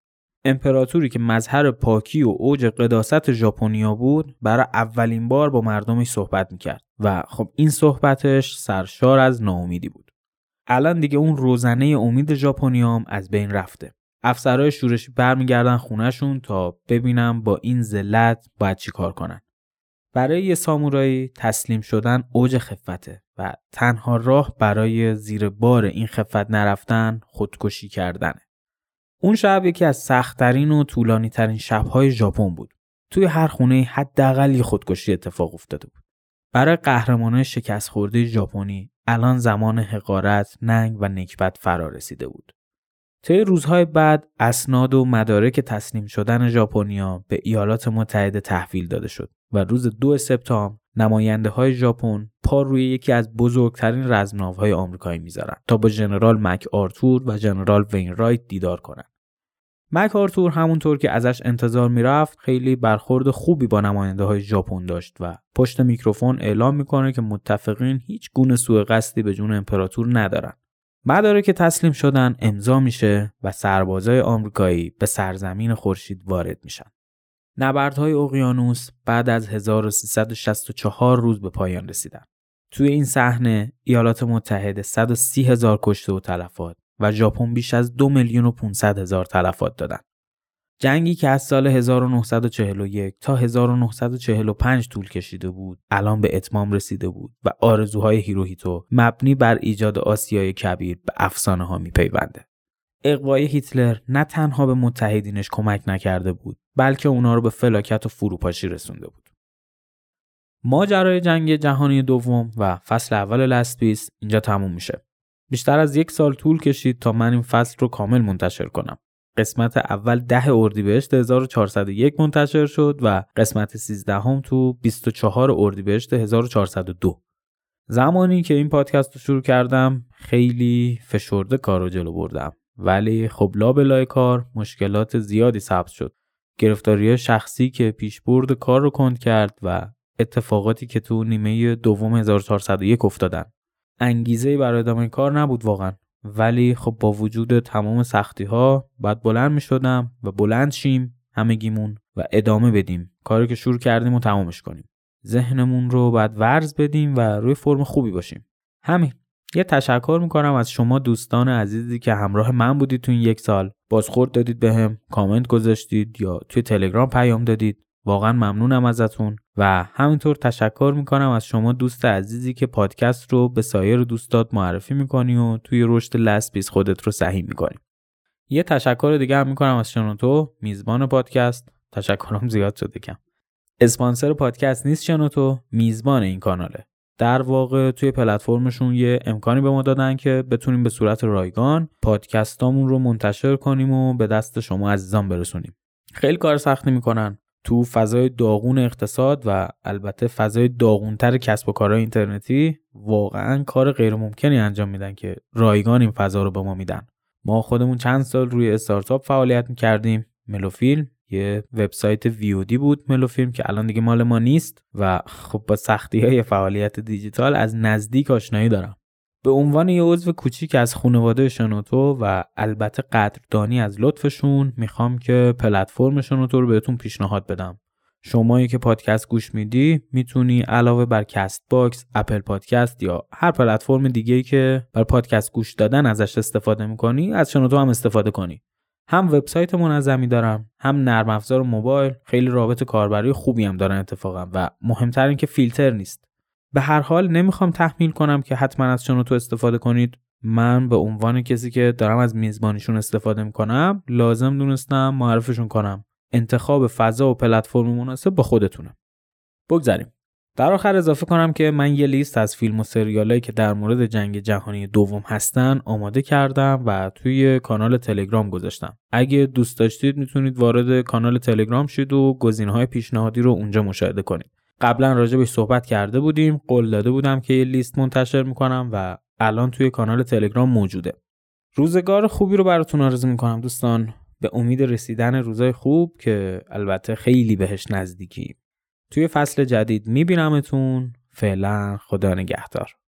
امپراتوری که مظهر پاکی و اوج قداست ژاپنیا بود، برای اولین بار با مردمش صحبت میکرد و خب این صحبتش سرشار از ناامیدی بود. الان دیگه اون روزنه امید ژاپنیام از بین رفته. افسرهای شورشی برمیگردن خونهشون تا ببینن با این ذلت باید چی کار کنن. برای یه سامورایی تسلیم شدن اوج خفته و تنها راه برای زیر بار این خفت نرفتن خودکشی کردنه. اون شب یکی از سخت‌ترین و طولانی‌ترین شب‌های ژاپن بود. توی هر خونه حداقل یه خودکشی اتفاق افتاده بود. برای قهرمانان شکست خورده ژاپنی الان زمان حقارت، ننگ و نکبت فرا رسیده بود. طی روزهای بعد اسناد و مدارک تسلیم شدن ژاپنیا به ایالات متحده تحویل داده شد و روز 2 سپتامبر نماینده‌های ژاپن پا روی یکی از بزرگترین رزمناوهای آمریکایی می‌ذارن تا با جنرال مک آرتور و جنرال وینرایت دیدار کنن. مک آرتور همونطور که ازش انتظار میرفت خیلی برخورد خوبی با نماینده‌های ژاپن داشت و پشت میکروفون اعلام میکنه که متفقین هیچ گونه سوء قصدی به جون امپراتور ندارن. مدارک تسلیم شدن امضا میشه و سربازای آمریکایی به سرزمین خورشید وارد میشن. نبردهای اقیانوس بعد از 1364 روز به پایان رسیدن. توی این صحنه ایالات متحده 130,000 کشته و تلفات و ژاپن بیش از 2,500,000 تلفات دادن. جنگی که از سال 1941 تا 1945 طول کشیده بود، الان به اتمام رسیده بود و آرزوهای هیروهیتو مبنی بر ایجاد آسیای کبیر به افسانه ها می پیونده. اغوای هیتلر نه تنها به متحدینش کمک نکرده بود، بلکه اونا رو به فلاکت و فروپاشی رسونده بود. ماجرای جنگ جهانی دوم و فصل اول لاست پیس اینجا تموم میشه. بیشتر از 1 سال طول کشید تا من این فصل رو کامل منتشر کنم. قسمت اول 10 اردیبهشت 1401 منتشر شد و قسمت 13 تو 24 اردیبهشت 1402. زمانی که این پادکست رو شروع کردم خیلی فشرده کار رو جلو بردم، ولی خب لابلای کار مشکلات زیادی ثبت شد. گرفتاری شخصی که پیشبرد کار رو کند کرد و اتفاقاتی که تو نیمه دوم 1401 افتادن. انگیزه برای ادامه کار نبود واقعا، ولی خب با وجود تمام سختی ها باید بلند می شدم و بلند شیم همگیمون و ادامه بدیم کاری که شروع کردیم و تمامش کنیم. ذهنمون رو باید ورز بدیم و روی فرم خوبی باشیم. همین. یه تشکر می کنم از شما دوستان عزیزی که همراه من بودید تو این 1 سال. بازخورد دادید بهم، کامنت گذاشتید یا توی تلگرام پیام دادید. واقعا ممنونم ازتون و همینطور تشکر میکنم از شما دوست عزیزی که پادکست رو به سایر دوستات معرفی میکنی و توی رشد لاست پیس خودت رو سهیم میکنی. یه تشکر دیگه هم میکنم از شنوتو، میزبان پادکست. تشکرم زیاد شده کم. اسپانسر پادکست نیست شنوتو، میزبان این کاناله. در واقع توی پلتفرمشون یه امکانی به ما دادن که بتونیم به صورت رایگان پادکستامون رو منتشر کنیم و به دست شما عزیزان برسونیم. خیلی کار سختی میکنن. تو فضای داغون اقتصاد و البته فضای داغونتر کسب و کارهای اینترنتی واقعاً کار غیر ممکنی انجام میدن که رایگان این فضا رو به ما میدن. ما خودمون چند سال روی استارتاپ فعالیت میکردیم، ملوفیلم، یه وبسایت ویودی بود ملوفیلم که الان دیگه مال ما نیست و خب با سختی‌های فعالیت دیجیتال از نزدیک آشنایی دارم. به عنوان یه عضو کوچیک از خانواده شنوتو و البته قدردانی از لطفشون میخوام که پلتفرم شنوتو رو بهتون پیشنهاد بدم. شمایی که پادکست گوش میدی میتونی علاوه بر کست باکس، اپل پادکست یا هر پلتفرم دیگه‌ای که بر پادکست گوش دادن ازش استفاده میکنی از شنوتو هم استفاده کنی. هم وبسایت منظمی دارم، هم نرم افزار موبایل، خیلی رابط کاربری خوبی هم دارن اتفاقا و مهمتر این که فیلتر نیست. به هر حال نمیخوام تحمیل کنم که حتما از شنوتو استفاده کنید. من به عنوان کسی که دارم از میزبانیشون استفاده میکنم لازم دونستم معرفشون کنم. انتخاب فضا و پلتفرم مناسب با خودتونه. بگذاریم. در آخر اضافه کنم که من یه لیست از فیلم و سریالایی که در مورد جنگ جهانی دوم هستن آماده کردم و توی کانال تلگرام گذاشتم. اگه دوست داشتید میتونید وارد کانال تلگرام شید و گزینه‌های پیشنهادی رو اونجا مشاهده کنید. قبلا راجبش صحبت کرده بودیم، قول داده بودم که یه لیست منتشر میکنم و الان توی کانال تلگرام موجوده. روزگار خوبی رو براتون آرزو میکنم دوستان، به امید رسیدن روزای خوب که البته خیلی بهش نزدیکی. توی فصل جدید میبینمتون. فعلا خدا نگهدار.